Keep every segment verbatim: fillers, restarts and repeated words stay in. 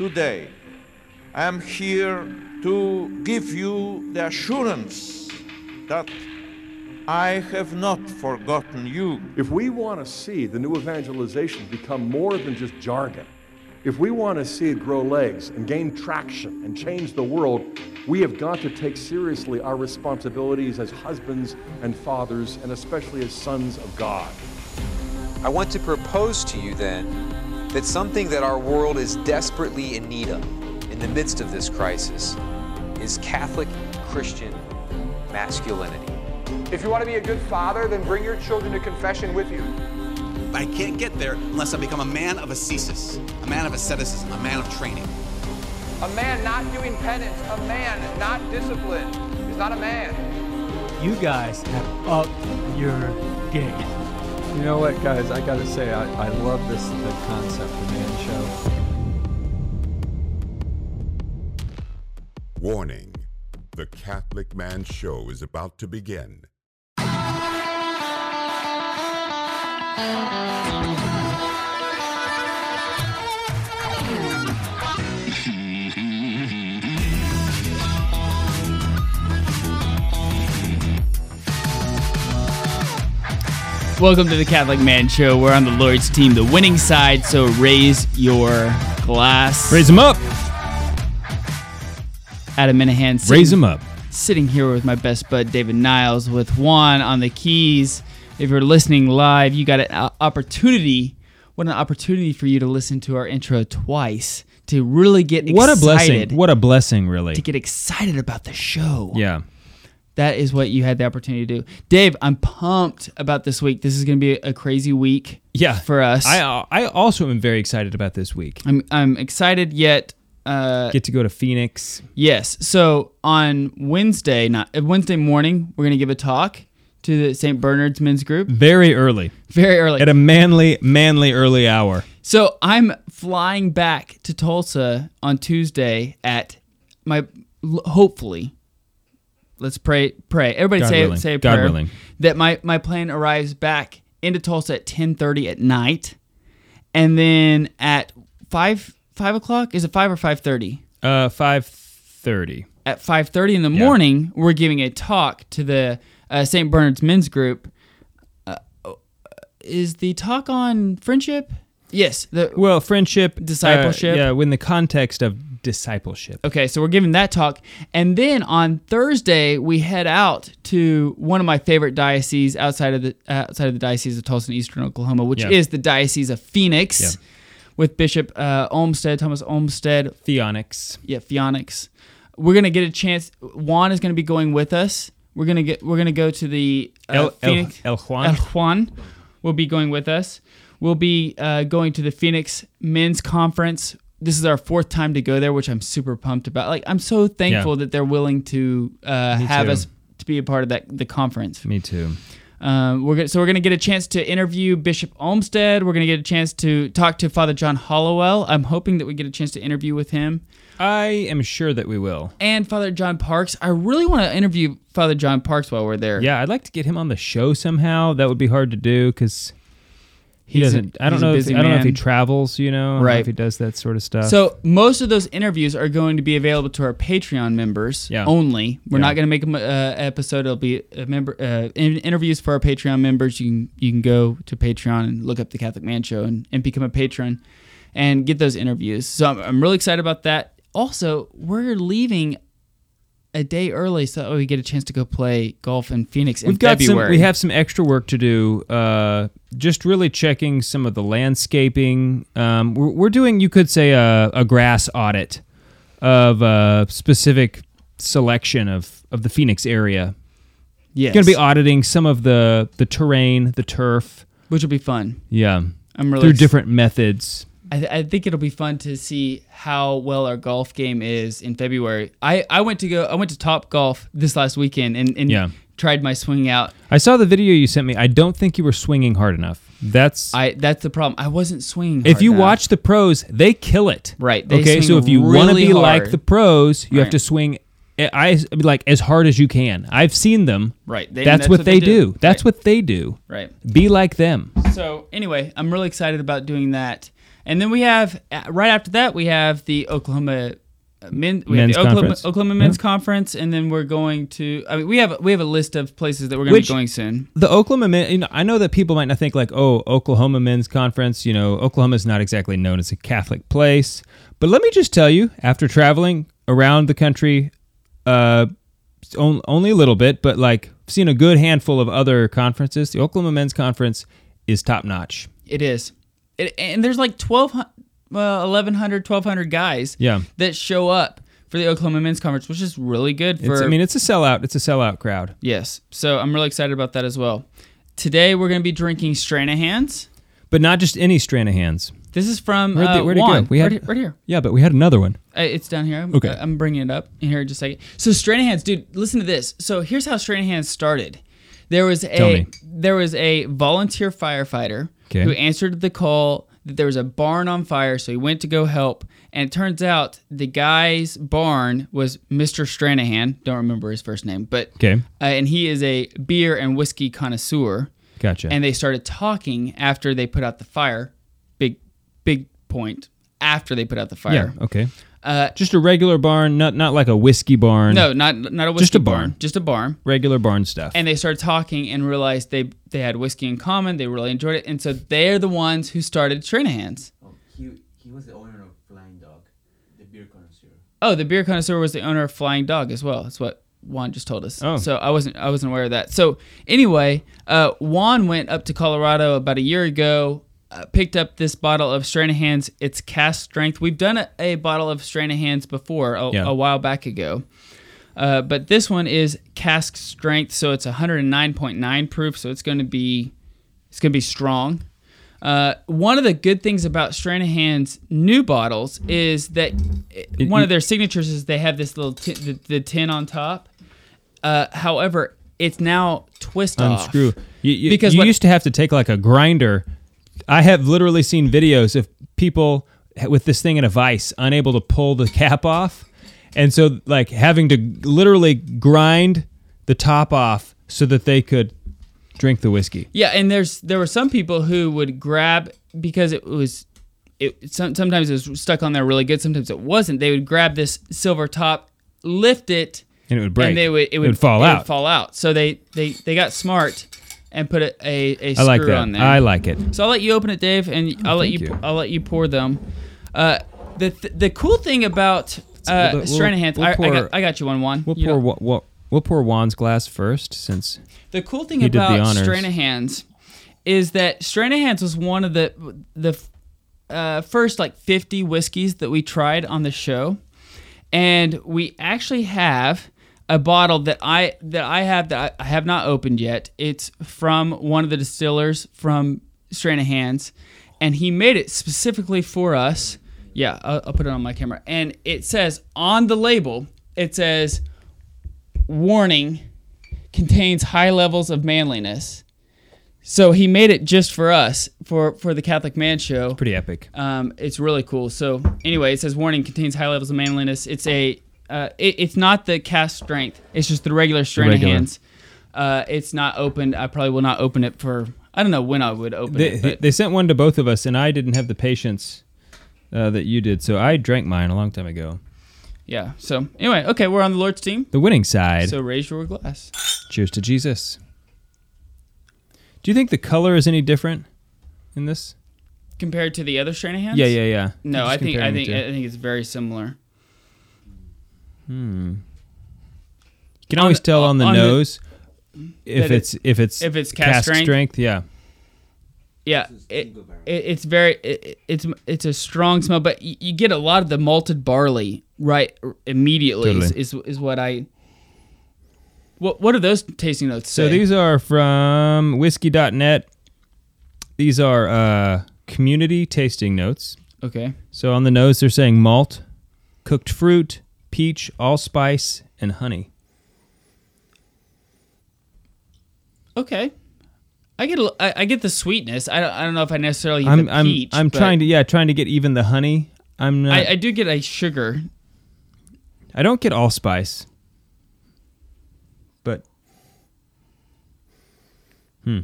today. I am here to give you the assurance that I have not forgotten you. If we want to see the new evangelization become more than just jargon, if we want to see it grow legs and gain traction and change the world, we have got to take seriously our responsibilities as husbands and fathers, and especially as sons of God. I want to propose to you then that something that our world is desperately in need of in the midst of this crisis is Catholic Christian masculinity. If you want to be a good father, then bring your children to confession with you. But I can't get there unless I become a man of ascesis, a man of asceticism, a man of training. A man not doing penance, a man not disciplined, is not a man. You guys have upped your game. You know what, guys, I gotta say, I, I love this the concept of Man Show. Warning, the Catholic Man Show is about to begin. Welcome to the Catholic Man Show. We're on the Lord's team, the winning side, so raise your glass. Raise them up. Adam Minahan. Sitting, raise them up. Sitting here with my best bud, David Niles, with Juan on the keys. If you're listening live, you got an opportunity. What an opportunity for you to listen to our intro twice, to really get excited. What a blessing. What a blessing, really. To get excited about the show. Yeah. That is what you had the opportunity to do. Dave, I'm pumped about this week. This is going to be a crazy week yeah. for us. I I also am very excited about this week. I'm I'm excited yet... Uh, Get to go to Phoenix. Yes. So on Wednesday, not Wednesday morning, we're going to give a talk to the Saint Bernard's Men's Group. Very early. Very early. At a manly, manly early hour. So I'm flying back to Tulsa on Tuesday at my, hopefully, let's pray, pray. Everybody God say willing. say a prayer. God willing. That my, my plane arrives back into Tulsa at ten thirty at night. And then at five, five o'clock, is it five or five thirty? Uh, five thirty. At five thirty in the yeah. morning, we're giving a talk to the... Uh, Saint Bernard's Men's Group. Uh, is the talk on friendship? Yes. The well, friendship. Discipleship. Uh, yeah, in the context of discipleship. Okay, so we're giving that talk. And then on Thursday, we head out to one of my favorite dioceses outside of the uh, outside of the Diocese of Tulsa in Eastern Oklahoma, which yeah. is the Diocese of Phoenix, yeah. with Bishop uh, Olmsted, Thomas Olmsted. Phoenix. Yeah, Phoenix. We're going to get a chance. Juan is going to be going with us. We're gonna get. We're gonna go to the uh, El, Phoenix. El, El Juan. El Juan will be going with us. We'll be uh, going to the Phoenix Men's Conference. This is our fourth time to go there, which I'm super pumped about. Like, I'm so thankful yeah. that they're willing to uh, have too. us to be a part of that the conference. Me too. Um, we're gonna, so we're gonna get a chance to interview Bishop Olmsted. We're gonna get a chance to talk to Father John Hollowell. I'm hoping that we get a chance to interview with him. I am sure that we will. And Father John Parks. I really want to interview Father John Parks while we're there. Yeah, I'd like to get him on the show somehow. That would be hard to do because he he's doesn't. A, I don't know. If, I don't know if he travels. You know, right? I don't know if he does that sort of stuff. So most of those interviews are going to be available to our Patreon members yeah. only. We're yeah. not going to make an uh, episode. It'll be a member uh, interviews for our Patreon members. You can you can go to Patreon and look up the Catholic Man Show and, and become a patron and get those interviews. So I'm, I'm really excited about that. Also, we're leaving a day early so that we get a chance to go play golf in Phoenix in We've got February. Some, we have some extra work to do, uh, just really checking some of the landscaping. Um, we're, we're doing, you could say, a, a grass audit of a specific selection of, of the Phoenix area. Yes. Going to be auditing some of the, the terrain, the turf. Which will be fun. Yeah. I'm really Through ex- different methods. I, th- I think it'll be fun to see how well our golf game is in February. I, I went to go. I went to Top Golf this last weekend and, and yeah. tried my swing out. I saw the video you sent me. I don't think you were swinging hard enough. That's I. That's the problem. I wasn't swinging. Hard If you enough. Watch the pros, they kill it. Right. They okay. So if you really want to be hard. Like the pros, you right. have to swing. I like as hard as you can. I've seen them. Right. They, that's, that's what, what they, they do. do. That's right. what they do. Right. Be like them. So anyway, I'm really excited about doing that. And then we have, right after that, we have the Oklahoma Men, we Men's have the Oklahoma, Conference. Oklahoma Men's yeah. Conference, and then we're going to, I mean, we have we have a list of places that we're going Which, to be going soon. The Oklahoma Men, you know, I know that people might not think like, oh, Oklahoma Men's Conference, you know, Oklahoma's not exactly known as a Catholic place. But let me just tell you, after traveling around the country, uh, on, only a little bit, but like seen a good handful of other conferences, the Oklahoma Men's Conference is top-notch. It is. It, and there's like twelve hundred well, eleven hundred, twelve hundred guys yeah. that show up for the Oklahoma Men's Conference, which is really good for... It's, I mean, it's a sellout. It's a sellout crowd. Yes. So I'm really excited about that as well. Today, we're going to be drinking Stranahan's. But not just any Stranahan's. This is from uh, the, where'd Juan. It go? We had, right, right here. Yeah, but we had another one. Uh, it's down here. I'm, okay. Uh, I'm bringing it up here in just a second. So Stranahan's, dude, listen to this. So here's how Stranahan's started. There was a there was a volunteer firefighter okay. who answered the call that there was a barn on fire, so he went to go help. And it turns out the guy's barn was Mister Stranahan. Don't remember his first name, but okay. uh, and he is a beer and whiskey connoisseur. Gotcha. And they started talking after they put out the fire. Big, big point. After they put out the fire. Yeah. Okay. Uh, just a regular barn, not not like a whiskey barn. No, not not a whiskey just a barn. barn. Just a barn. Regular barn stuff. And they started talking and realized they they had whiskey in common. They really enjoyed it, and so they're the ones who started Stranahan's. Oh, he he was the owner of Flying Dog, the beer connoisseur. Oh, the beer connoisseur was the owner of Flying Dog as well. That's what Juan just told us. Oh. So I wasn't I wasn't aware of that. So anyway, uh, Juan went up to Colorado about a year ago. Uh, picked up this bottle of Stranahan's. It's cask strength. We've done a, a bottle of Stranahan's before a, yeah. a while back ago, uh, but this one is cask strength, so it's one oh nine point nine proof. So it's going to be, it's going to be strong. Uh, one of the good things about Stranahan's new bottles is that it, one of their signatures is they have this little t- the, the tin on top. Uh, however, it's now twist off. Unscrew. You, you, because you what, used to have to take like a grinder. I have literally seen videos of people with this thing in a vice, unable to pull the cap off. And so like having to literally grind the top off so that they could drink the whiskey. Yeah, and there's there were some people who would grab, because it was, it sometimes it was stuck on there really good, sometimes it wasn't. They would grab this silver top, lift it. And it would break. And they would, it would, it would fall it out. It would fall out. So they, they, they got smart. And put a, a, a screw I like that. on there. I like it. So I'll let you open it, Dave, and I'll oh, let you, you. I'll let you pour them. Uh, the th- the cool thing about uh, we'll, Stranahan's, we'll I, I, got, I got you one, Juan. We'll you pour wa- wa- we'll pour Juan's glass first, since the cool thing about Stranahan's is that Stranahan's was one of the the uh, first like fifty whiskeys that we tried on the show, and we actually have a bottle that I that I have that I have not opened yet. It's from one of the distillers from Stranahan's, and he made it specifically for us. Yeah, I'll, I'll put it on my camera. And it says on the label, it says, "Warning, contains high levels of manliness." So he made it just for us, for, for the Catholic Man Show. It's pretty epic. Um, it's really cool. So anyway, it says, "Warning, contains high levels of manliness." It's a Uh, it, it's not the cask strength. It's just the regular Stranahan's. Uh, it's not opened. I probably will not open it for, I don't know when I would open they, it. But. They sent one to both of us, and I didn't have the patience uh, that you did. So I drank mine a long time ago. Yeah. So anyway, okay, we're on the Lord's team. The winning side. So raise your glass. Cheers to Jesus. Do you think the color is any different in this? Compared to the other Stranahan's? Yeah, yeah, yeah. No, I think I think to... I think it's very similar. Hmm. You can on always the, tell on the on nose the, if it's if it's if it's cask strength. strength. Yeah. Yeah. It, it, it's very it, it's it's a strong smell, but you, you get a lot of the malted barley right immediately. Totally. Is, is is what I. What what are those tasting notes? Say? So these are from whiskey dot net. These are uh, community tasting notes. Okay. So on the nose, they're saying malt, cooked fruit, peach, allspice, and honey. Okay, I get a, I, I get the sweetness. I don't I don't know if I necessarily get I'm, the peach. I'm I'm trying to yeah trying to get even the honey. I'm not. I, I do get a sugar. I don't get allspice, but hmm.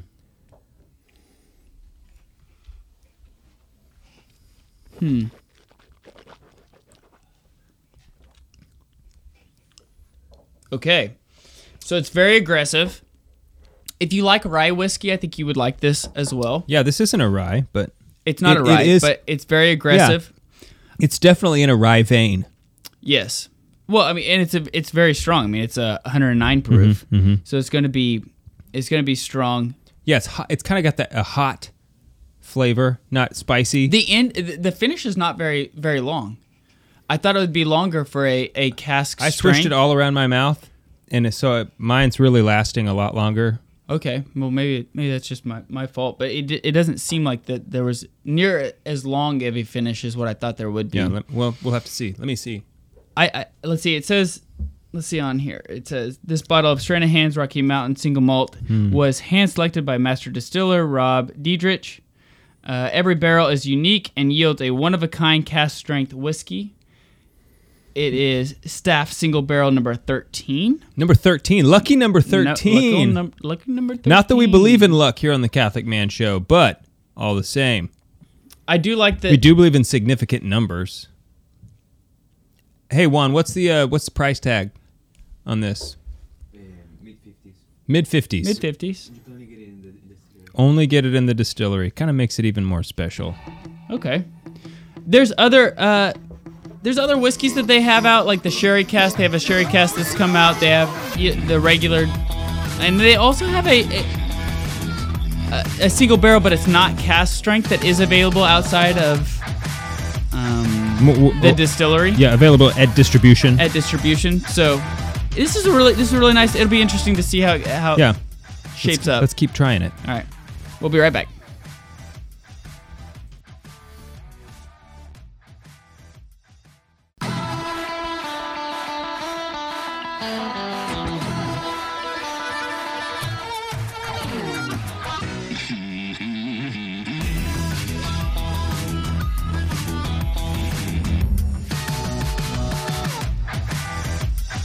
Hmm. Okay. So it's very aggressive. If you like rye whiskey, I think you would like this as well. Yeah, this isn't a rye, but... It's not it, a rye, it is, but it's very aggressive. Yeah. It's definitely in a rye vein. Yes. Well, I mean, and it's a, it's very strong. I mean, it's a one hundred nine proof, mm-hmm, mm-hmm. so it's going to be it's going to be strong. Yeah, it's hot. It's kind of got that a hot flavor, not spicy. The end, the finish is not very very long. I thought it would be longer for a a cask. I switched it all around my mouth, and so it, mine's really lasting a lot longer. Okay, well maybe maybe that's just my, my fault, but it it doesn't seem like that there was near as long of a finish as what I thought there would be. Yeah, well we'll have to see. Let me see. I, I let's see. It says, let's see on here. It says this bottle of Stranahan's Rocky Mountain Single Malt hmm. was hand selected by master distiller Rob Diedrich. Uh, every barrel is unique and yields a one of a kind cask strength whiskey. It is staff single barrel number thirteen. Number thirteen. Lucky number thirteen. No, lucky, lucky number thirteen. Not that we believe in luck here on the Catholic Man Show, but all the same, I do like that. We do believe in significant numbers. Hey Juan, what's the uh, what's the price tag on this? Uh, mid fifties. Mid fifties. Mid fifties. Only get it in the distillery. Only get it in the distillery. Kind of makes it even more special. Okay. There's other uh, there's other whiskeys that they have out, like the sherry cask. They have a sherry cask that's come out. They have the regular, and they also have a a, a single barrel, but it's not cask strength, that is available outside of. Um, The distillery, yeah, available at distribution. At distribution, so this is a really, this is really nice. It'll be interesting to see how how yeah. it shapes let's, up. Let's keep trying it. All right, we'll be right back.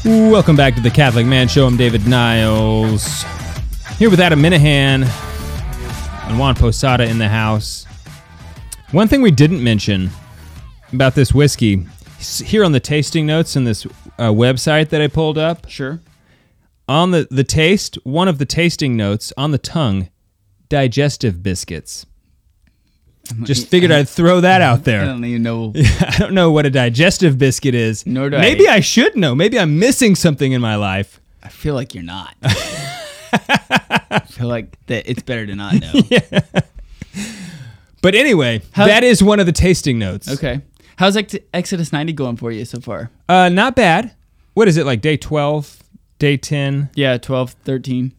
Welcome back to the Catholic Man Show. I'm David Niles, here with Adam Minahan and Juan Posada in the house. One thing we didn't mention about this whiskey, here on the tasting notes in this uh, website that I pulled up. Sure. On the, the taste, one of the tasting notes on the tongue, digestive biscuits. Just figured I'd throw that out there. I don't even know. I don't know what a digestive biscuit is. Nor do I. Maybe I should know. Maybe I'm missing something in my life. I feel like you're not. I feel like that it's better to not know. Yeah. But anyway, How's, that is one of the tasting notes. Okay. How's Ex- Exodus ninety going for you so far? Uh, not bad. What is it, like day twelve, day ten? Yeah, twelve, thirteen.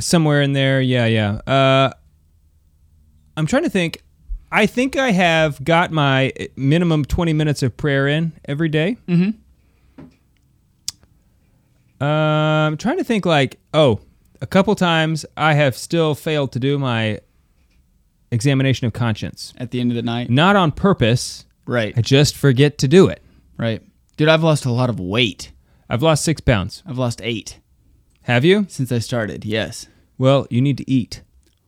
Somewhere in there. Yeah, yeah. Uh, I'm trying to think. I think I have got my minimum twenty minutes of prayer in every day. Mm-hmm. Uh, I'm trying to think like, oh, a couple times I have still failed to do my examination of conscience. At the end of the night? Not on purpose. Right. I just forget to do it. Right. Dude, I've lost a lot of weight. I've lost six pounds. I've lost eight. Have you? Since I started, yes. Well, you need to eat.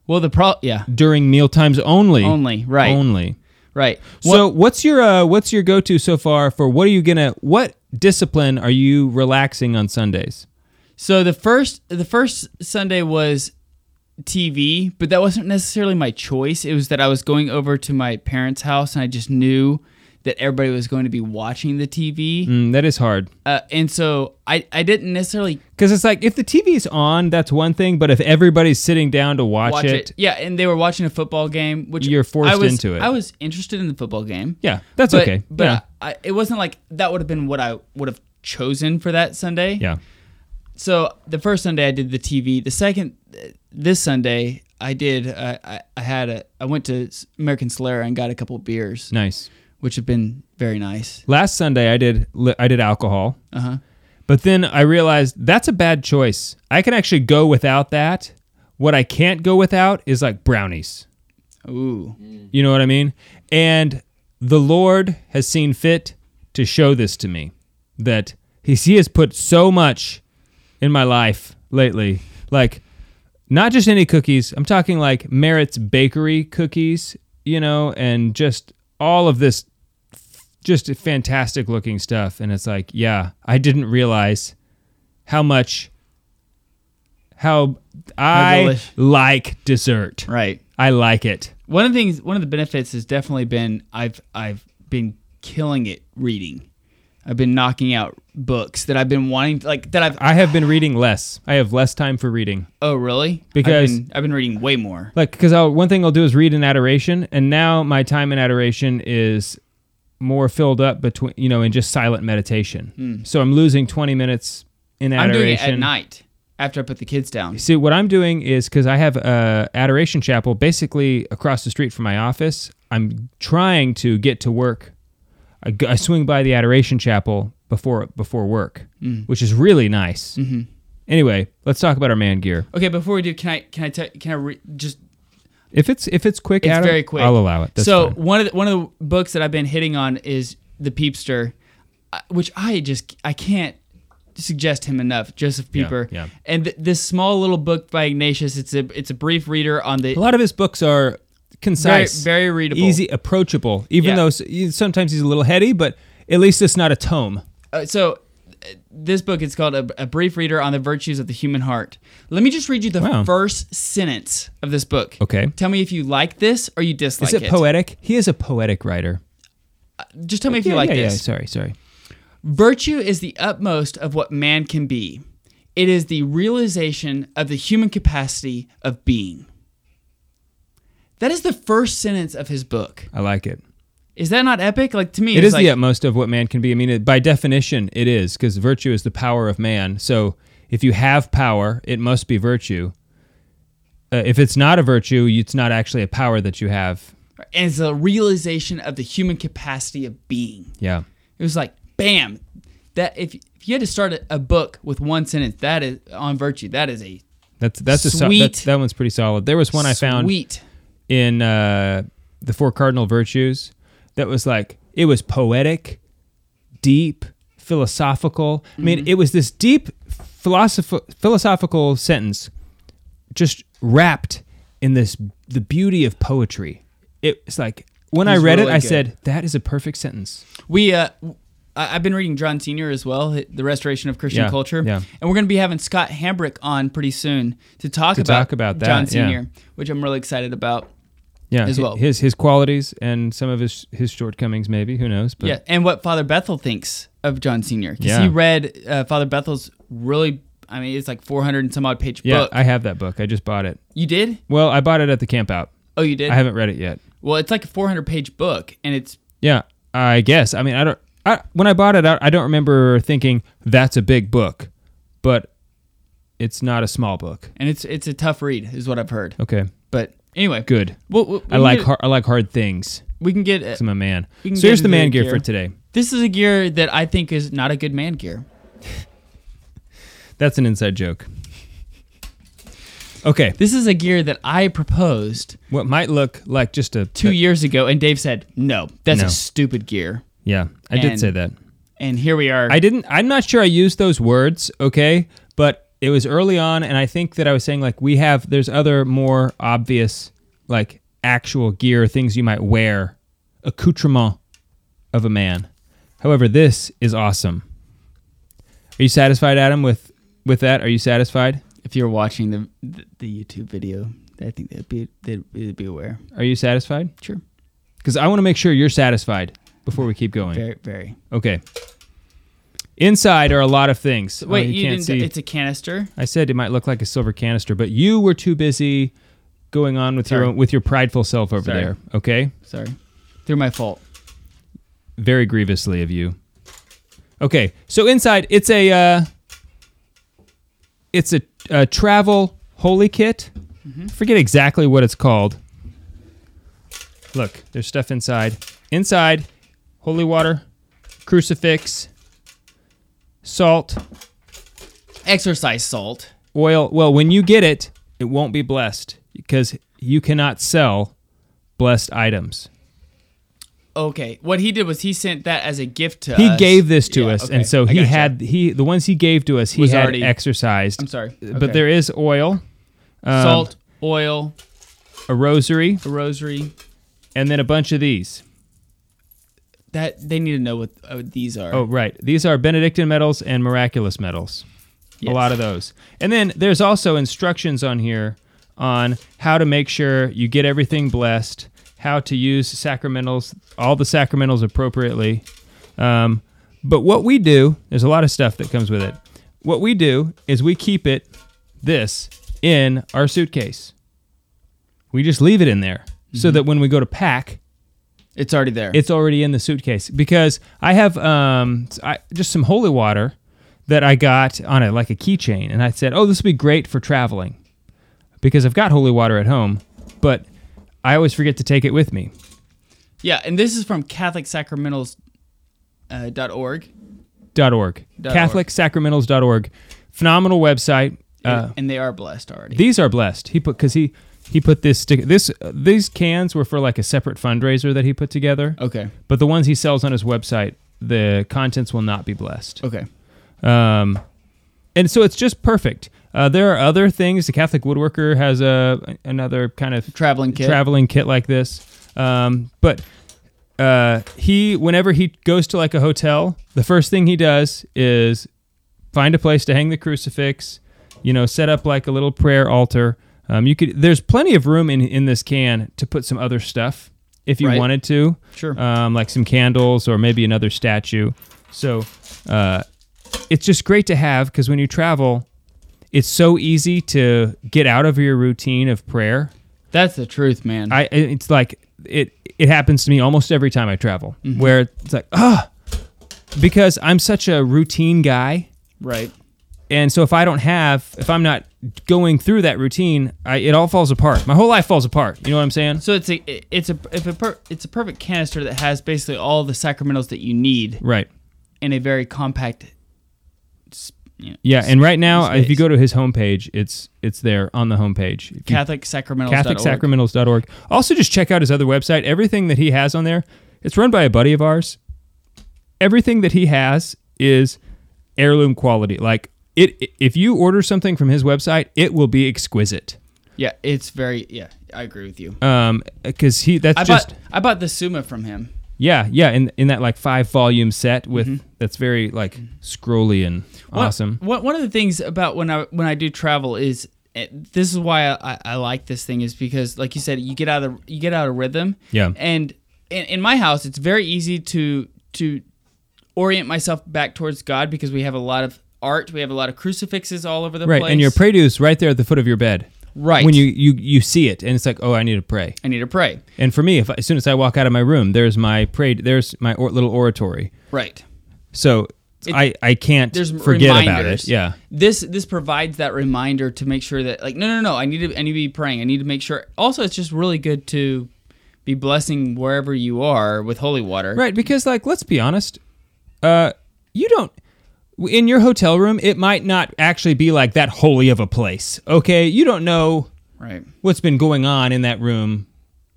Well, the pro yeah during meal times only. Only right. Only right. So, what, what's your uh, what's your go-to so far for what are you gonna what discipline are you relaxing on Sundays? So the first the first Sunday was T V, but that wasn't necessarily my choice. It was that I was going over to my parents' house, and I just knew that everybody was going to be watching the T V. Mm, that is hard. Uh, and so I, I didn't necessarily... Because it's like, if the T V's on, that's one thing, but if everybody's sitting down to watch, watch it, it... Yeah, and they were watching a football game, which... You're forced I was, into it. I was interested in the football game. Yeah, that's but, okay. But yeah. I, it wasn't like that would have been what I would have chosen for that Sunday. Yeah. So the first Sunday I did the T V. The second, this Sunday, I did... Uh, I, I had a... I went to American Solera and got a couple of beers. Nice. Which have been very nice. Last Sunday I did I did alcohol, uh-huh. But then I realized that's a bad choice. I can actually go without that. What I can't go without is like brownies. Ooh, you know what I mean? And the Lord has seen fit to show this to me, that he, he has put so much in my life lately, like not just any cookies. I'm talking like Merritt's Bakery cookies, you know, and just all of this just fantastic looking stuff. And it's like, yeah, I didn't realize how much, how I like dessert. Right. I like it. One of the things, one of the benefits has definitely been I've I've been killing it reading. I've been knocking out books that I've been wanting, like that I've. I have been reading less. I have less time for reading. Oh, really? Because I've been, I've been reading way more. Like, because one thing I'll do is read in adoration, and now my time in adoration is more filled up between, you know, in just silent meditation. Mm. So I'm losing twenty minutes in adoration. I'm doing it at night after I put the kids down. See, what I'm doing is because I have a adoration chapel basically across the street from my office. I'm trying to get to work. I swing by the Adoration Chapel before before work, mm. which is really nice. Mm-hmm. Anyway, let's talk about our man gear. Okay, before we do, can I can I tell, can I re- just if it's if it's quick, it's Adam, very quick. I'll allow it. That's so fine. one of the, one of the books that I've been hitting on is The Peepster, which I just I can't suggest him enough. Joseph Pieper, yeah, yeah. and th- this small little book by Ignatius. It's a it's a brief reader on the. A lot of his books are. Concise, very, very readable, easy, approachable. Even yeah. though sometimes he's a little heady, but at least it's not a tome. Uh, so, uh, this book is called a, "A Brief Reader on the Virtues of the Human Heart." Let me just read you the wow. first sentence of this book. Okay, tell me if you like this or you dislike it. Is it, it. poetic? He is a poetic writer. Uh, just tell me if yeah, you like yeah, this. Yeah, sorry, sorry. Virtue is the utmost of what man can be. It is the realization of the human capacity of being. That is the first sentence of his book. I like it. Is that not epic? Like to me, it it's is like, the utmost of what man can be. I mean, it, by definition, it is because virtue is the power of man. So if you have power, it must be virtue. Uh, if it's not a virtue, it's not actually a power that you have. And it's a realization of the human capacity of being. Yeah. It was like, bam. That if if you had to start a, a book with one sentence that is on virtue, that is a that's that's sweet, a that's, that one's pretty solid. There was one I found. Sweet. In uh, the Four Cardinal Virtues, that was like, it was poetic, deep, philosophical. Mm-hmm. I mean, it was this deep philosoph- philosophical sentence just wrapped in this the beauty of poetry. It, it's like, when I read really it, I good. said, that is a perfect sentence. We, uh, I've been reading John Senior as well, The Restoration of Christian yeah, Culture. Yeah. And we're going to be having Scott Hambrick on pretty soon to talk, to about, talk about that, John Senior, yeah. which I'm really excited about. Yeah, as well. His his qualities and some of his his shortcomings, maybe, who knows? But. Yeah, and what Father Bethel thinks of John Senior Because yeah. he read uh, Father Bethel's really, I mean, it's like four hundred and some odd page yeah, book. Yeah, I have that book. I just bought it. You did? Well, I bought it at the camp out. Oh, you did? I haven't read it yet. Well, it's like a four hundred page book, and it's... Yeah, I guess. I mean, I don't... I, when I bought it out, I don't remember thinking, that's a big book, but it's not a small book. And it's it's a tough read, is what I've heard. Okay. But... Anyway, good. We'll, we'll, I like hard, I like hard things. We can get. Uh, I'm a man. So here's the man gear, gear for today. This is a gear that I think is not a good man gear. That's an inside joke. Okay. This is a gear that I proposed. What might look like just a two a, years ago, and Dave said no. That's no. a stupid gear. Yeah, I and, did say that. And here we are. I didn't. I'm not sure I used those words. Okay, but. It was early on, and I think that I was saying, like, we have, there's other more obvious, like, actual gear, things you might wear, accoutrement of a man. However, this is awesome. Are you satisfied, Adam, with, with that? Are you satisfied? If you're watching the, the the YouTube video, I think they'd be they'd be aware. Are you satisfied? Sure. Because I want to make sure you're satisfied before we keep going. Very, very. Okay. Inside are a lot of things. Wait, oh, you, you can't didn't, see. It's a canister. I said it might look like a silver canister, but you were too busy going on with Sorry. your own, with your prideful self over Sorry. there. Okay. Sorry, through my fault. Very grievously of you. Okay, so inside it's a uh, it's a, a travel holy kit. Mm-hmm. Forget exactly what it's called. Look, there's stuff inside. Inside, holy water, crucifix. Salt. Exercise salt. Oil. Well, when you get it, it won't be blessed because you cannot sell blessed items. Okay. What he did was he sent that as a gift to he us. He gave this to yeah, us, okay. and so he had you. he the ones he gave to us, he was had already, exercised. I'm sorry. Okay. But there is oil. Um, salt, oil. A rosary. A rosary. And then a bunch of these. That they need to know what uh, these are. Oh, right. These are Benedictine medals and miraculous medals. Yes. A lot of those. And then there's also instructions on here on how to make sure you get everything blessed, how to use sacramentals, all the sacramentals appropriately. Um, but what we do, there's a lot of stuff that comes with it. What we do is we keep it, this, in our suitcase. We just leave it in there mm-hmm. so that when we go to pack, it's already there. It's already in the suitcase because I have um, I, just some holy water that I got on a like a keychain, and I said, "Oh, this will be great for traveling," because I've got holy water at home, but I always forget to take it with me. Yeah, and this is from Catholic Sacramentals dot org. Dot org. Catholic Sacramentals dot org. Phenomenal website. Uh, and they are blessed already. These are blessed. He put because he. He put this stick. This uh, these cans were for like a separate fundraiser that he put together. Okay. But the ones he sells on his website, the contents will not be blessed. Okay. Um, and so it's just perfect. Uh, there are other things. The Catholic Woodworker has a another kind of traveling kit, traveling kit like this. Um, but uh, he, whenever he goes to like a hotel, the first thing he does is find a place to hang the crucifix. You know, set up like a little prayer altar. Um, you could. There's plenty of room in, in this can to put some other stuff if you right. wanted to, sure. Um, like some candles or maybe another statue. So uh, it's just great to have because when you travel, it's so easy to get out of your routine of prayer. That's the truth, man. I it's like it it happens to me almost every time I travel, mm-hmm. where it's like ah, oh, because I'm such a routine guy, right. And so if I don't have, if I'm not going through that routine, I, it all falls apart. My whole life falls apart. You know what I'm saying? So it's a it's a if a per, it's a perfect canister that has basically all the sacramentals that you need. Right. In a very compact. You know, yeah, space. And right now, space. If you go to his homepage, it's it's there on the homepage. Catholic Sacramentals dot org. Catholic Sacramentals dot org. Also, just check out his other website. Everything that he has on there, it's run by a buddy of ours. Everything that he has is heirloom quality, like. It if you order something from his website, it will be exquisite. Yeah, it's very yeah. I agree with you. Um, because he that's I just bought, I bought the Summa from him. Yeah, yeah, in in that like five volume set with mm-hmm. that's very like scrolly and one, awesome. One one of the things about when I when I do travel is it, this is why I, I, I like this thing is because like you said you get out of you get out of rhythm. Yeah. And in, in my house, it's very easy to to orient myself back towards God because we have a lot of art. We have a lot of crucifixes all over the right, place. Right, and your pray do's right there at the foot of your bed. Right. When you, you, you see it, and it's like, oh, I need to pray. I need to pray. And for me, if as soon as I walk out of my room, there's my pray, there's my or, little oratory. Right. So it, I, I can't forget reminders. About it. Yeah. This this provides that reminder to make sure that, like, no, no, no, I need to I need to be praying. I need to make sure. Also, it's just really good to be blessing wherever you are with holy water. Right, because, like, let's be honest, uh, you don't... In your hotel room, it might not actually be like that holy of a place, okay? You don't know right. what's been going on in that room,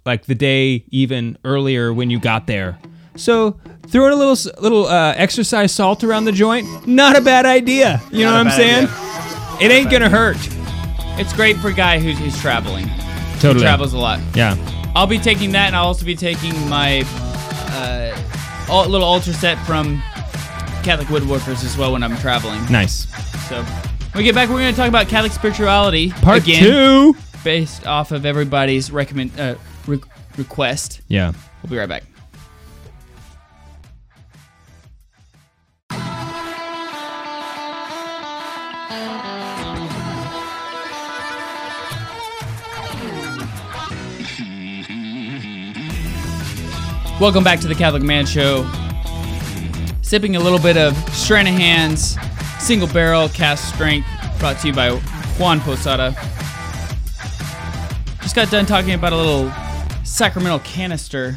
like the day even earlier when you got there. So throwing a little little uh, exercise salt around the joint, not a bad idea. You not know what I'm saying? Idea. It ain't going to hurt. It's great for a guy who's, who's traveling. Totally. He travels a lot. Yeah. I'll be taking that, and I'll also be taking my uh, little altar set from... Catholic Woodworkers as well when I'm traveling. Nice. So when we get back, we're going to talk about Catholic spirituality. Part again, two. Based off of everybody's recommend uh, re- request. Yeah. We'll be right back. Welcome back to the Catholic Man Show. Sipping a little bit of Stranahan's Single Barrel Cask Strength, brought to you by Juan Posada. Just got done talking about a little sacramental canister.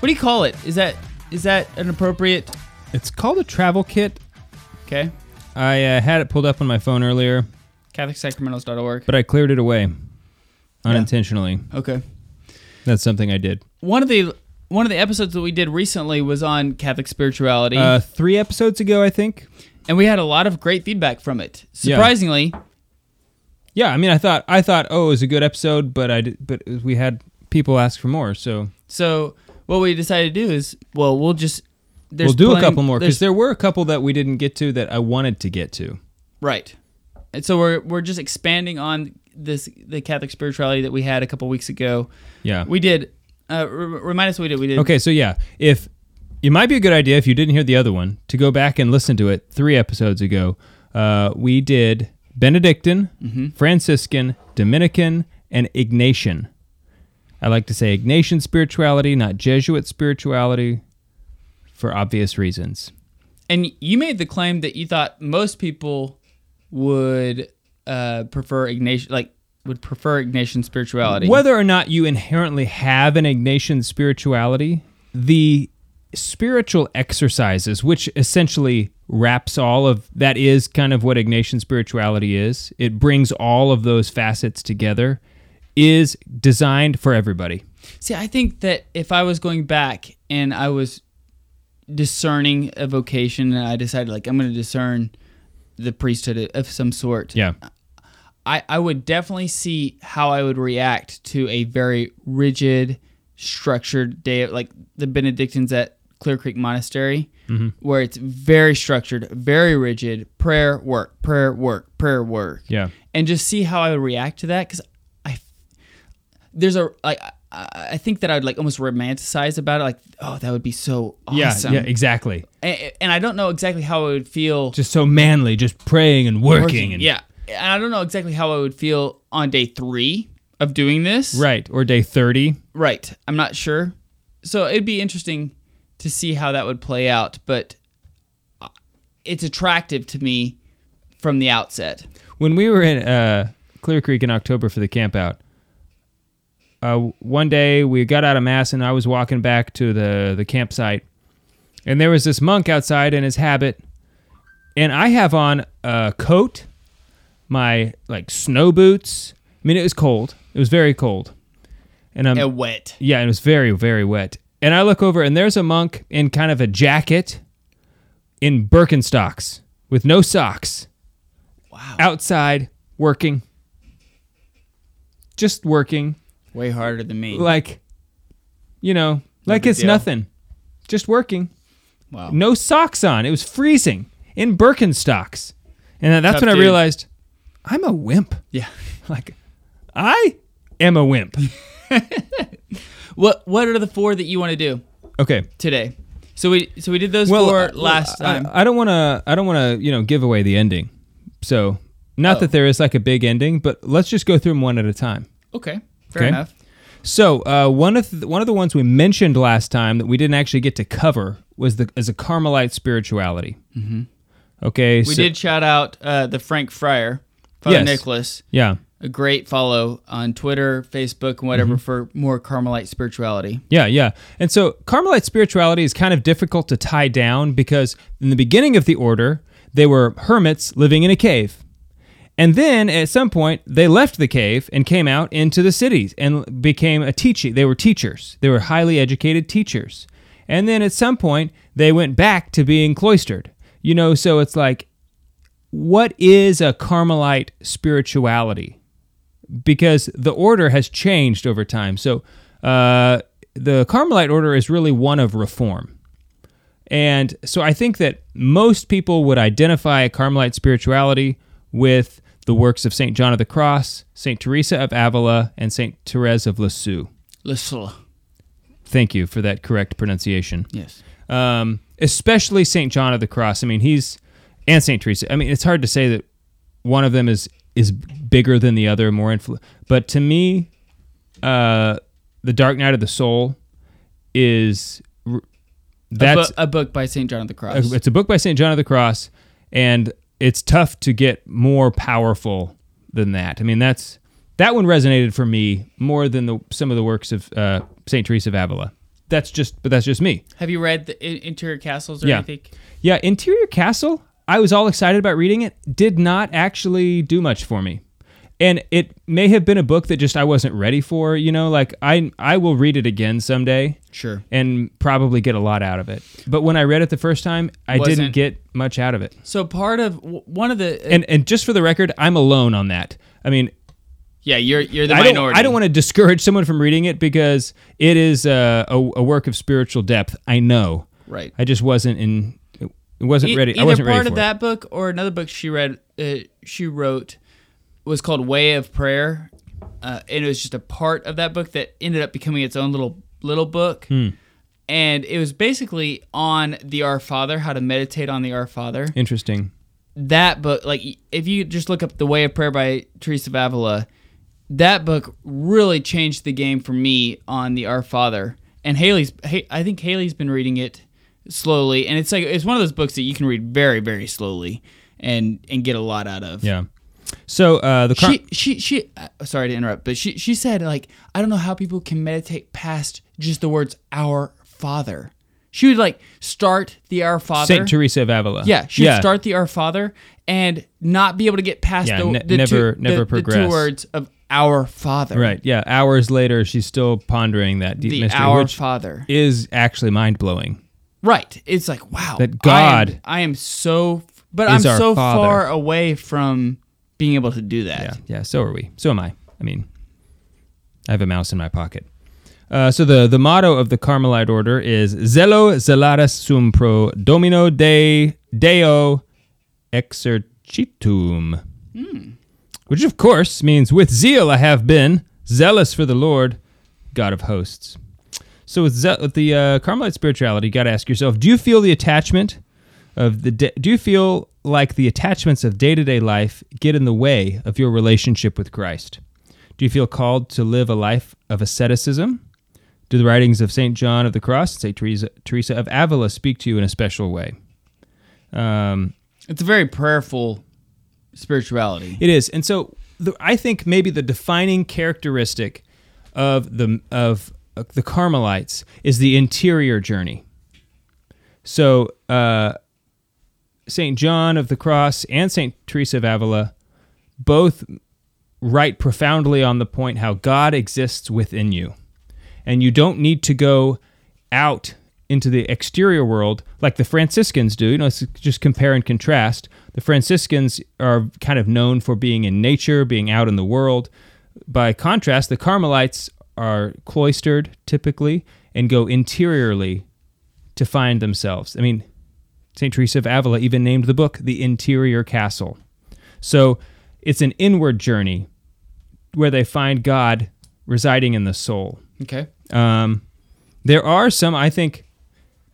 What do you call it? Is that is that an appropriate? It's called a travel kit. Okay. I uh, had it pulled up on my phone earlier. Catholic Sacramentals dot org. But I cleared it away unintentionally. Yeah. Okay. That's something I did. One of the... One of the episodes that we did recently was on Catholic spirituality. Uh, three episodes ago, I think. And we had a lot of great feedback from it. Surprisingly. Yeah, yeah I mean, I thought, I thought, oh, it was a good episode, but I did, but we had people ask for more, so. So what we decided to do is, well, we'll just There's we'll do plenty, a couple more, because there were a couple that we didn't get to that I wanted to get to. Right. And so we're we're just expanding on this the Catholic spirituality that we had a couple weeks ago. Yeah. We did. Uh, re- remind us what we did. We did. Okay, so yeah. If it might be a good idea, if you didn't hear the other one, to go back and listen to it three episodes ago. Uh, we did Benedictine, mm-hmm. Franciscan, Dominican, and Ignatian. I like to say Ignatian spirituality, not Jesuit spirituality, for obvious reasons. And you made the claim that you thought most people would uh, prefer Ignatian, like would prefer Ignatian spirituality. Whether or not you inherently have an Ignatian spirituality, the spiritual exercises, which essentially wraps all of that, is kind of what Ignatian spirituality is. It brings all of those facets together. Is designed for everybody. See, I think that if I was going back and I was discerning a vocation, and I decided, like, I'm going to discern the priesthood of some sort. Yeah, I, I would definitely see how I would react to a very rigid, structured day, like the Benedictines at Clear Creek Monastery, mm-hmm. where it's very structured, very rigid, prayer, work, prayer, work, prayer, work. Yeah, and just see how I would react to that, because I there's a like. I think that I would like almost romanticize about it, like, oh, that would be so awesome. Yeah, yeah, exactly. And, and I don't know exactly how I would feel. Just so manly, just praying and working. working and yeah, and I don't know exactly how I would feel on day three of doing this. Right, or day thirty. Right, I'm not sure. So it'd be interesting to see how that would play out, but it's attractive to me from the outset. When we were in uh, Clear Creek in October for the camp out, Uh, one day we got out of mass and I was walking back to the, the campsite, and there was this monk outside in his habit, and I have on a coat, my like snow boots. I mean, it was cold. It was very cold. And I'm, and wet. Yeah, it was very, very wet. And I look over and there's a monk in kind of a jacket in Birkenstocks with no socks. Wow. Outside working. Just working. Way harder than me. Like, you know, like it's nothing. Just working. Wow. No socks on. It was freezing in Birkenstocks. And that's when I realized I'm a wimp. Yeah. Like, I am a wimp. What What are the four that you want to do? Okay. Today. So we so we did those well, four uh, last well, time. I, I don't want to, I don't want to, you know, give away the ending. So not oh. that there is like a big ending, but let's just go through them one at a time. Okay. Fair okay. enough. So uh, one of the, one of the ones we mentioned last time that we didn't actually get to cover was the as a Carmelite spirituality. Mm-hmm. Okay, we so, did shout out uh, the Frank Fryer, Father yes. Nicholas. Yeah, a great follow on Twitter, Facebook, and whatever mm-hmm. for more Carmelite spirituality. Yeah, yeah, and so Carmelite spirituality is kind of difficult to tie down because in the beginning of the order they were hermits living in a cave. And then at some point they left the cave and came out into the cities and became a teaching. They were teachers. They were highly educated teachers. And then at some point they went back to being cloistered. You know, so it's like, what is a Carmelite spirituality? Because the order has changed over time. So uh, the Carmelite order is really one of reform. And so I think that most people would identify a Carmelite spirituality with the works of Saint John of the Cross, Saint Teresa of Avila, and Saint Therese of Lisieux. Lisieux. Thank you for that correct pronunciation. Yes. Um, especially Saint John of the Cross. I mean, he's, and Saint Teresa. I mean, it's hard to say that one of them is is bigger than the other, more influ. But to me, uh, The Dark Night of the Soul is that's a, bu- a book by Saint John of the Cross. A, it's a book by Saint John of the Cross, and it's tough to get more powerful than that. I mean, that's that one resonated for me more than the, some of the works of uh, Saint Teresa of Avila. That's just, but that's just me. Have you read the Interior Castles or yeah. anything? Yeah, Interior Castle. I was all excited about reading it. Did not actually do much for me, and it may have been a book that just I wasn't ready for. You know, like I I will read it again someday. Sure. And probably get a lot out of it. But when I read it the first time, I wasn't. didn't get much out of it. So part of one of the uh, and and just for the record, I'm alone on that. I mean, yeah, you're you're the I minority. Don't, I don't want to discourage someone from reading it because it is a, a, a work of spiritual depth. I know, Right. I just wasn't in. It wasn't ready. E- I wasn't ready for it. Either part of that book or another book she read, uh, she wrote, was called Way of Prayer, uh, and it was just a part of that book that ended up becoming its own little little book. Hmm. And it was basically on the Our Father, how to meditate on the Our Father. Interesting. That book, like if you just look up The Way of Prayer by Teresa of Avila, that book really changed the game for me on the Our Father. And Haley's, I think Haley's been reading it slowly, and it's like it's one of those books that you can read very, very slowly and and get a lot out of. Yeah. So uh, the car- she she she. Uh, sorry to interrupt, but she she said like I don't know how people can meditate past just the words Our Father. She would like start the Our Father. Saint Teresa of Avila. Yeah, she would yeah. start the Our Father and not be able to get past yeah, the, ne- the never two, never the, progress the two words of Our Father. Right. Yeah. Hours later, she's still pondering that deep the mystery. Our which Father is actually mind blowing. Right. It's like, wow. That God I am, I am so... But I'm so Father. far away from being able to do that. Yeah, yeah, so are we. So am I. I mean, I have a mouse in my pocket. Uh, so the, the motto of the Carmelite order is Zelo zelatus sum pro domino de deo exercitum. Mm. Which, of course, means with zeal I have been zealous for the Lord, God of hosts. So with, ze- with the uh, Carmelite spirituality, you got to ask yourself: do you feel the attachment of the? De- do you feel like the attachments of day-to-day life get in the way of your relationship with Christ? Do you feel called to live a life of asceticism? Do the writings of Saint John of the Cross, Saint Teresa, Teresa of Avila, speak to you in a special way? Um, it's a very prayerful spirituality. It is, and so the, I think maybe the defining characteristic of the of the Carmelites is the interior journey. So uh, Saint John of the Cross and Saint Teresa of Avila both write profoundly on the point how God exists within you. And you don't need to go out into the exterior world like the Franciscans do. You know, it's just compare and contrast. The Franciscans are kind of known for being in nature, being out in the world. By contrast, the Carmelites are cloistered typically and go interiorly to find themselves. I mean, Saint Teresa of Avila even named the book The Interior Castle. So it's an inward journey where they find God residing in the soul. Okay. Um, there are some, I think,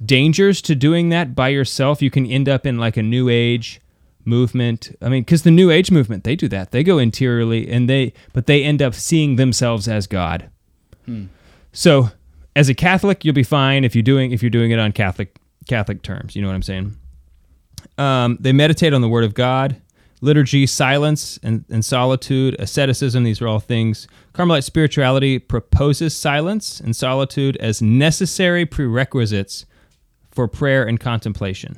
dangers to doing that by yourself. You can end up in like a New Age movement. I mean, because the New Age movement, they do that. They go interiorly, and they but they end up seeing themselves as God. Hmm. So, as a Catholic, you'll be fine if you're doing if you're doing it on Catholic Catholic terms. You know what I'm saying? Um, they meditate on the Word of God, liturgy, silence, and, and solitude, asceticism. These are all things. Carmelite spirituality proposes silence and solitude as necessary prerequisites for prayer and contemplation.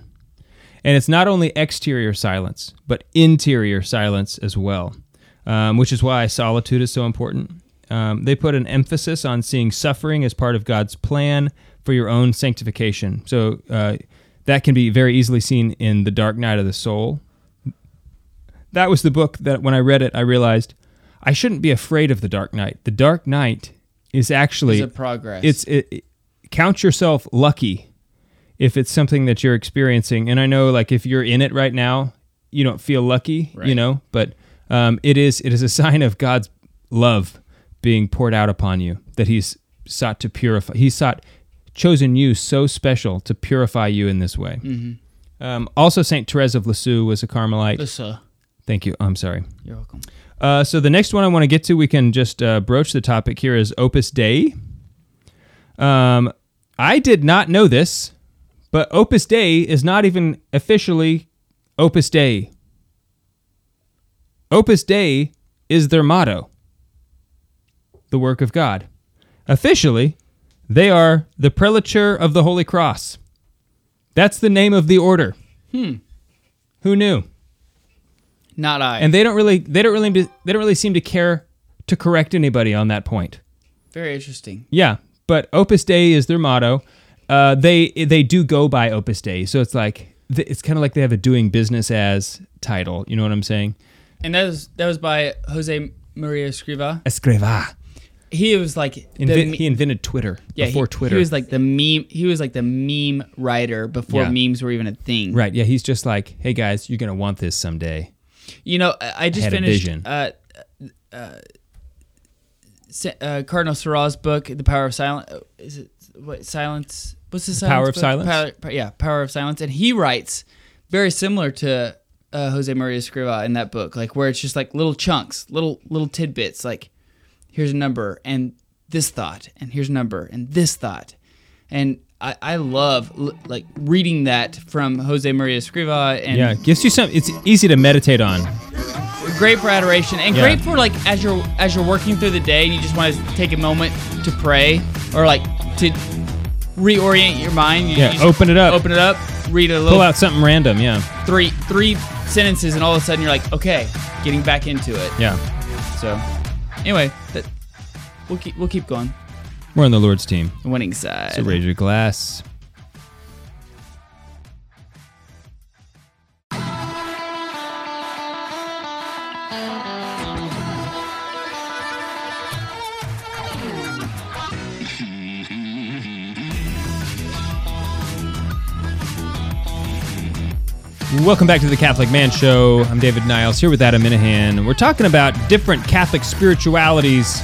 And it's not only exterior silence, but interior silence as well, um, which is why solitude is so important. Um, they put an emphasis on seeing suffering as part of God's plan for your own sanctification. So uh, that can be very easily seen in The Dark Night of the Soul. That was the book that when I read it, I realized I shouldn't be afraid of the Dark Night. The Dark Night is actually... It's a progress. It's, it, it, count yourself lucky if it's something that you're experiencing. And I know like if you're in it right now, you don't feel lucky, right. you know, but um, it is it is a sign of God's love being poured out upon you, that he's sought to purify. He sought, chosen you so special to purify you in this way. Mm-hmm. Um, also, Saint Therese of Lisieux was a Carmelite. Lisieux. Thank you. I'm sorry. You're welcome. Uh, so the next one I want to get to, we can just uh, broach the topic here, is Opus Dei. Um, I did not know this, but Opus Dei is not even officially Opus Dei. Opus Dei is their motto. The work of God. Officially, they are the Prelature of the Holy Cross. That's the name of the order. Hmm. Who knew? Not I. And they don't really, they don't really, they don't really seem to care to correct anybody on that point. Very interesting. Yeah, but Opus Dei is their motto. Uh, they they do go by Opus Dei, so it's like it's kind of like they have a doing business as title. You know what I'm saying? And that was that was by Josemaría Escrivá. Escrivá. He was like Invi- me- he invented Twitter yeah, before he, Twitter. He was like the meme. He was like the meme writer before yeah. memes were even a thing. Right? Yeah. He's just like, hey guys, you're gonna want this someday. You know, I just I finished uh, uh, uh, Cardinal Seurat's book, The Power of Silence. Uh, is it what silence? What's the, the silence power of book? silence? Power, power, yeah, Power of Silence, and he writes very similar to uh, Josemaría Escrivá in that book, like where it's just like little chunks, little little tidbits, like. Here's a number and this thought, and here's a number and this thought, and I, I love like reading that from Josemaría Escrivá. And yeah, it gives you some. It's easy to meditate on. Great for adoration and yeah. great for like as you're as you're working through the day, and you just want to take a moment to pray or like to reorient your mind. You, yeah, you open it up. Open it up. Read a little. Pull out something random. Yeah. Three three sentences, and all of a sudden you're like, okay, getting back into it. Yeah. So. Anyway, that, we'll keep we'll keep going. We're on the Lord's team. The winning side. So raise your glass. Welcome back to The Catholic Man Show. I'm David Niles here with Adam Minahan. We're talking about different Catholic spiritualities.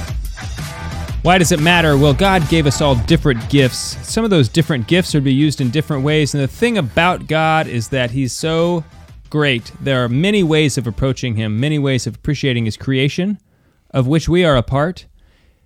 Why does it matter? Well, God gave us all different gifts. Some of those different gifts are to be used in different ways. And the thing about God is that he's so great. There are many ways of approaching him, many ways of appreciating his creation, of which we are a part.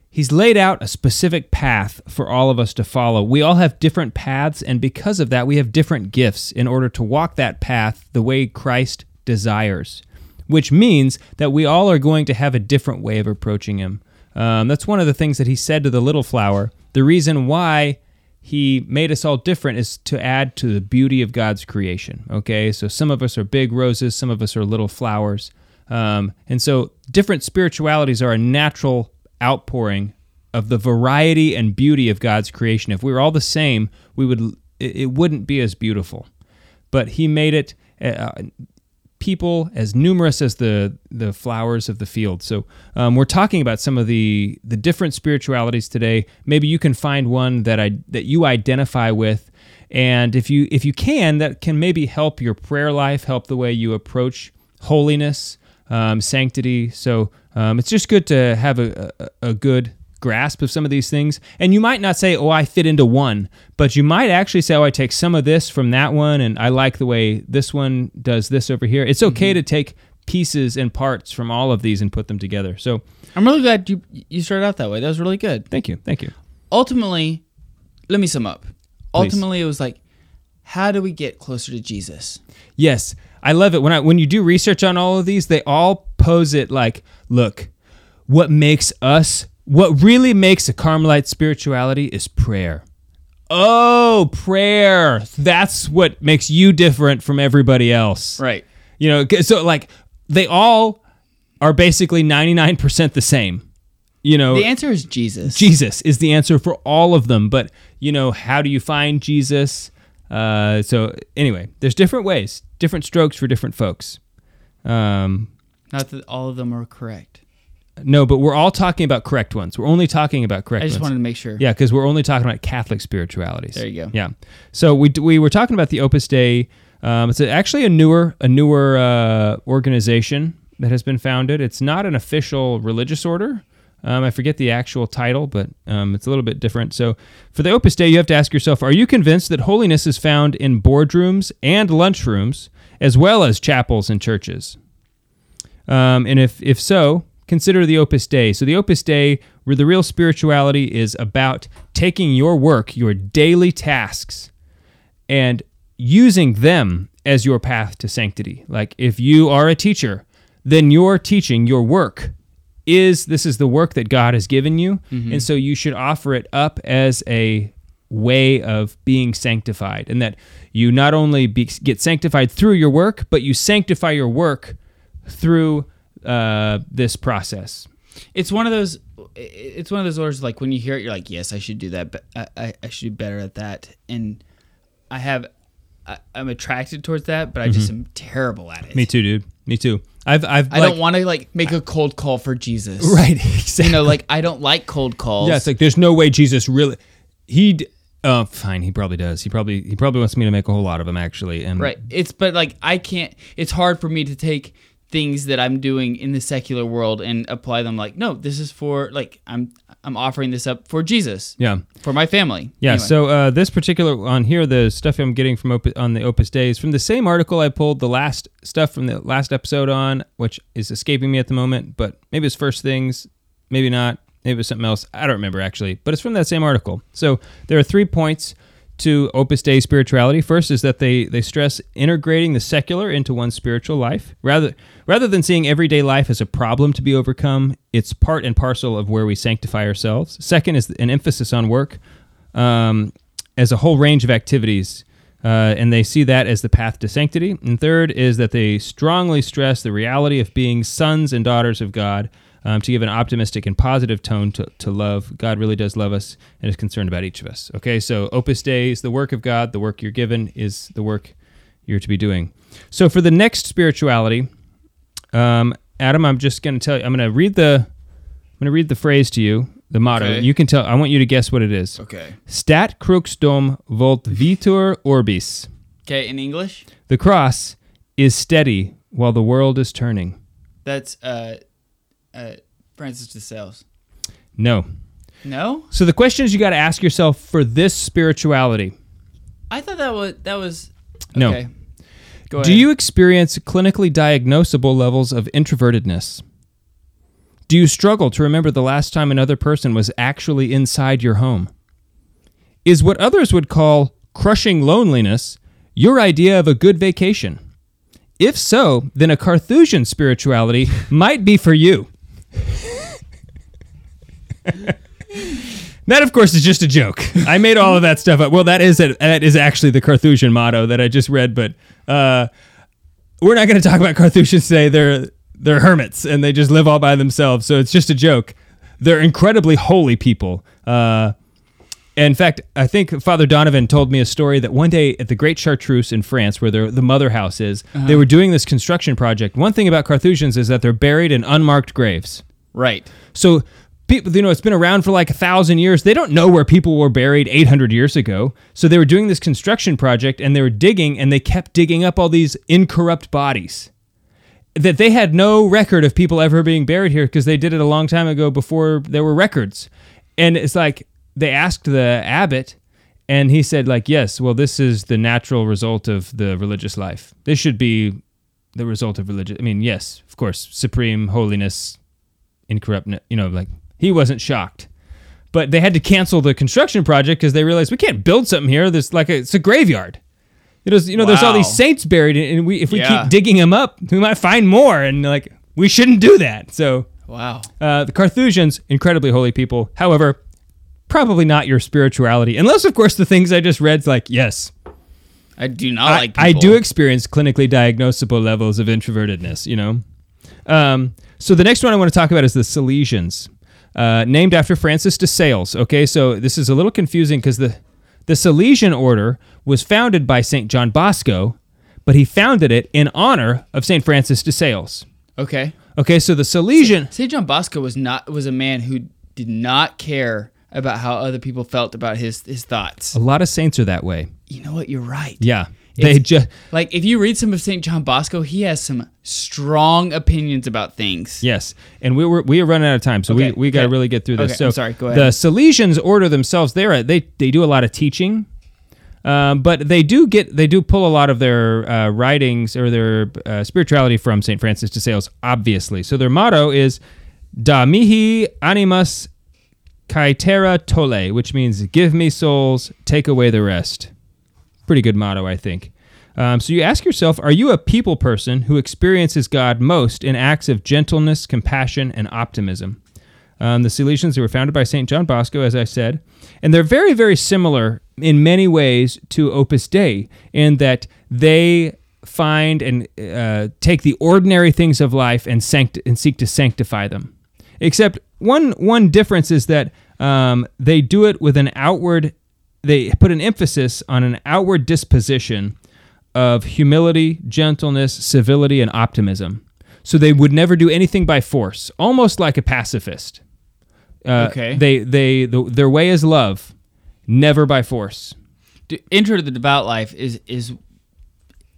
He's laid out a specific path for all of us to follow. We all have different paths, and because of that, we have different gifts in order to walk that path the way Christ desires, which means that we all are going to have a different way of approaching him. Um, that's one of the things that he said to the little flower. The reason why he made us all different is to add to the beauty of God's creation, okay? So some of us are big roses, some of us are little flowers. Um, and so different spiritualities are a natural outpouring of the variety and beauty of God's creation. If we were all the same, we would it wouldn't be as beautiful. But he made it uh, people as numerous as the the flowers of the field. So um, we're talking about some of the the different spiritualities today. Maybe you can find one that I that you identify with, and if you if you can, that can maybe help your prayer life, help the way you approach holiness, um, sanctity. So. Um, it's just good to have a, a, a good grasp of some of these things. And you might not say, oh, I fit into one, but you might actually say, oh, I take some of this from that one, and I like the way this one does this over here. It's okay mm-hmm. to take pieces and parts from all of these and put them together. So I'm really glad you, you started out that way. That was really good. Thank you. Thank you. Ultimately, let me sum up. Please. Ultimately, it was like, how do we get closer to Jesus? Yes. I love it. When I when you do research on all of these, they all pose it like, look, what makes us, what really makes a Carmelite spirituality is prayer. Oh, prayer. That's what makes you different from everybody else. Right. You know, so like they all are basically ninety-nine percent the same. You know, the answer is Jesus. Jesus is the answer for all of them. But, you know, how do you find Jesus? Uh, so anyway, there's different ways, different strokes for different folks. Um, Not that all of them are correct. No, but we're all talking about correct ones. We're only talking about correct ones. I just ones. wanted to make sure. Yeah, because we're only talking about Catholic spiritualities. There you go. Yeah. So we we were talking about the Opus Dei. Um, it's actually a newer a newer uh, organization that has been founded. It's not an official religious order. Um, I forget the actual title, but um, it's a little bit different. So for the Opus Dei, you have to ask yourself, are you convinced that holiness is found in boardrooms and lunchrooms, as well as chapels and churches? Um, and if, if so, consider the Opus Dei. So the Opus Dei, where the real spirituality is about taking your work, your daily tasks, and using them as your path to sanctity. Like if you are a teacher, then your teaching, your work, is this is the work that God has given you, mm-hmm. and so you should offer it up as a way of being sanctified, and that you not only be, get sanctified through your work, but you sanctify your work through uh, this process. It's one of those. It's one of those orders. Like when you hear it, you're like, "Yes, I should do that. But I, I should do better at that." And I have, I, I'm attracted towards that, but I mm-hmm. just am terrible at it. Me too, dude. Me too. I've, I've, I like, don't want to like make a cold call for Jesus. Right. Exactly. You know, like I don't like cold calls. Yeah. It's like, there's no way Jesus really, he, uh, fine. He probably does. He probably, he probably wants me to make a whole lot of them actually. And right. It's, but like, I can't, it's hard for me to take things that I'm doing in the secular world and apply them like, no, this is for like, I'm, I'm offering this up for Jesus. Yeah. For my family. Yeah. Anyway. So uh, this particular on here, the stuff I'm getting from Op- on the Opus Dei is from the same article I pulled the last stuff from the last episode on, which is escaping me at the moment, but maybe it's First Things, maybe not, maybe it was something else. I don't remember actually, but it's from that same article. So there are three points to Opus Dei spirituality. First is that they, they stress integrating the secular into one's spiritual life. Rather rather than seeing everyday life as a problem to be overcome, it's part and parcel of where we sanctify ourselves. Second is an emphasis on work um, as a whole range of activities, uh, and they see that as the path to sanctity. And third is that they strongly stress the reality of being sons and daughters of God, Um, to give an optimistic and positive tone to, to love. God really does love us and is concerned about each of us. Okay, so Opus Dei is the work of God. The work you're given is the work you're to be doing. So for the next spirituality, um, Adam, I'm just going to tell you. I'm going to read the. I'm going to read the phrase to you. The motto. Okay. You can tell. I want you to guess what it is. Okay. Stat cruxdom volt vitur orbis. Okay, in English. The cross is steady while the world is turning. That's. Uh... Uh, Francis de Sales. No. No? So the questions you got to ask yourself for this spirituality. I thought that was... That was okay. No. Go ahead. Do you experience clinically diagnosable levels of introvertedness? Do you struggle to remember the last time another person was actually inside your home? Is what others would call crushing loneliness your idea of a good vacation? If so, then a Carthusian spirituality might be for you. That, of course, is just a joke. I made all of that stuff up. Well, that is a, that is actually the Carthusian motto that I just read, but uh, we're not going to talk about Carthusians today. They're they're hermits, and they just live all by themselves, so it's just a joke. They're incredibly holy people. Uh, in fact, I think Father Donovan told me a story that one day at the Great Chartreuse in France, where the mother house is, uh-huh. They were doing this construction project. One thing about Carthusians is that they're buried in unmarked graves. Right. So people, you know, it's been around for like a thousand years. They don't know where people were buried eight hundred years ago. So they were doing this construction project and they were digging and they kept digging up all these incorrupt bodies that they had no record of people ever being buried here because they did it a long time ago before there were records. And it's like they asked the abbot and he said like, yes, well, this is the natural result of the religious life. This should be the result of religion. I mean, yes, of course, supreme holiness, incorrupt, you know, like he wasn't shocked, but they had to cancel the construction project because they realized we can't build something here. There's like a, it's a graveyard. It was, you know, wow. There's all these saints buried, and we if we yeah. keep digging them up, we might find more, and like we shouldn't do that. So wow, uh, the Carthusians, incredibly holy people. However, probably not your spirituality, unless of course the things I just read's like yes. I do not I, like. People. I do experience clinically diagnosable levels of introvertedness. You know. Um, so the next one I want to talk about is the Salesians, uh, named after Francis de Sales. Okay, so this is a little confusing because the, the Salesian order was founded by Saint John Bosco, but he founded it in honor of Saint Francis de Sales. Okay. Okay, so the Salesian... Saint John Bosco was not was a man who did not care about how other people felt about his, his thoughts. A lot of saints are that way. You know what? You're right. Yeah. They just like if you read some of Saint John Bosco, he has some strong opinions about things. Yes, and we were we are running out of time, so okay. we, we okay. got to really get through this. Okay. So I'm sorry, go ahead. The Salesians order themselves. They're they they do a lot of teaching, um, but they do get they do pull a lot of their uh, writings or their uh, spirituality from Saint Francis de Sales, obviously. So their motto is "Da mihi animas caetera tole," which means "Give me souls, take away the rest." Pretty good motto, I think. Um, so you ask yourself, are you a people person who experiences God most in acts of gentleness, compassion, and optimism? Um, the Salesians, they were founded by Saint John Bosco, as I said, and they're very, very similar in many ways to Opus Dei in that they find and uh, take the ordinary things of life and, sanct- and seek to sanctify them. Except one one difference is that um, they do it with an outward... They put an emphasis on an outward disposition of humility, gentleness, civility, and optimism. so they would never do anything by force, almost like a pacifist. Uh, okay. They they the, their way is love, never by force. D- Intro to the Devout Life is is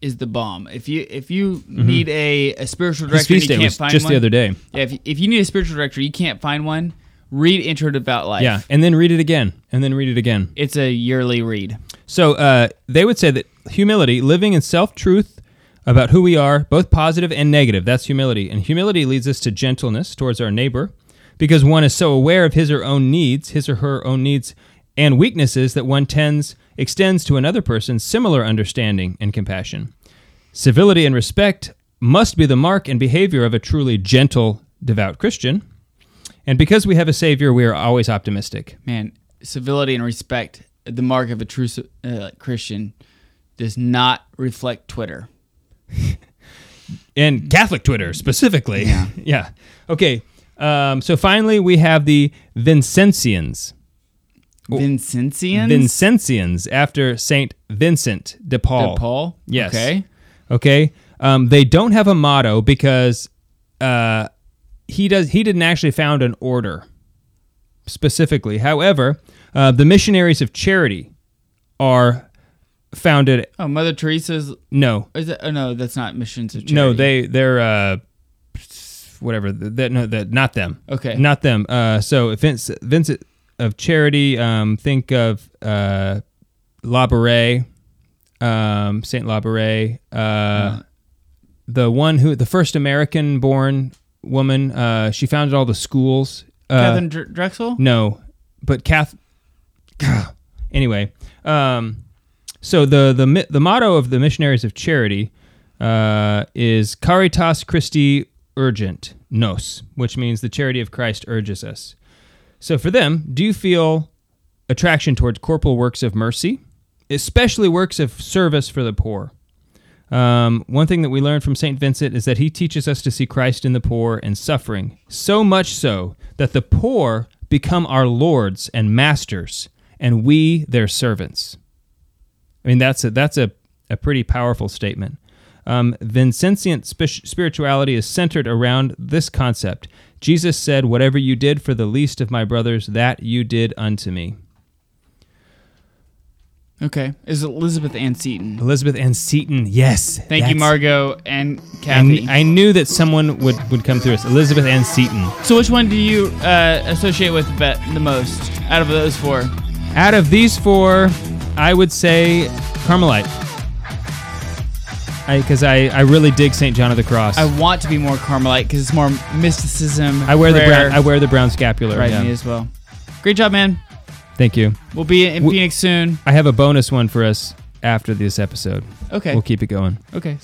is the bomb. If you if you mm-hmm. need a, a spiritual director, and you can't find just one, the other day. Yeah, if if you need a spiritual director, you can't find one. Read Intro to Devout Life. Yeah, and then read it again, and then read it again. It's a yearly read. So uh, they would say that humility, living in self-truth about who we are, both positive and negative, that's humility. And humility leads us to gentleness towards our neighbor, because one is so aware of his or own needs, his or her own needs and weaknesses, that one tends extends to another person similar understanding and compassion. Civility and respect must be the mark and behavior of a truly gentle, devout Christian. And because we have a Savior, we are always optimistic. Man, civility and respect, the mark of a true uh, Christian, does not reflect Twitter. And Catholic Twitter, specifically. Yeah. yeah. Okay. Um, so finally, we have the Vincentians. Vincentians? Vincentians, after Saint Vincent de Paul. De Paul? Yes. Okay. Okay. Um, they don't have a motto because uh, he does. He didn't actually found an order specifically. However, uh, the Missionaries of Charity are... founded. Oh, Mother Teresa's. No. Is that, oh, no, that's not Missions of Charity. No, they, they're, uh, whatever. That no, that not them. Okay. Not them. Uh, so Vince, Vincent of Charity, um, think of, uh, La Beret, um, Saint La Beret, uh, uh, the one who, the first American born woman, uh, she founded all the schools. Uh, Catherine Dr- Drexel? No, but Kath, anyway, um, So the the the motto of the Missionaries of Charity uh, is Caritas Christi Urgent Nos, which means the charity of Christ urges us. So for them, do you feel attraction towards corporal works of mercy, especially works of service for the poor? Um, one thing that we learned from Saint Vincent is that he teaches us to see Christ in the poor and suffering, so much so that the poor become our lords and masters, and we their servants. I mean, that's a, that's a, a pretty powerful statement. Um, Vincentian spi- spirituality is centered around this concept. Jesus said, "Whatever you did for the least of my brothers, that you did unto me." Okay. Is Elizabeth Ann Seton. Elizabeth Ann Seton, yes. Thank you, Margo and Kathy. I, I knew that someone would, would come through us. Elizabeth Ann Seton. So which one do you uh, associate with the, the most out of those four? Out of these four... I would say Carmelite, because I, I, I really dig Saint John of the Cross. I want to be more Carmelite because it's more mysticism. I wear prayer. the brown I wear the brown scapular. Right, yeah. Me as well. Great job, man. Thank you. We'll be in we, Phoenix soon. I have a bonus one for us after this episode. Okay. We'll keep it going. Okay.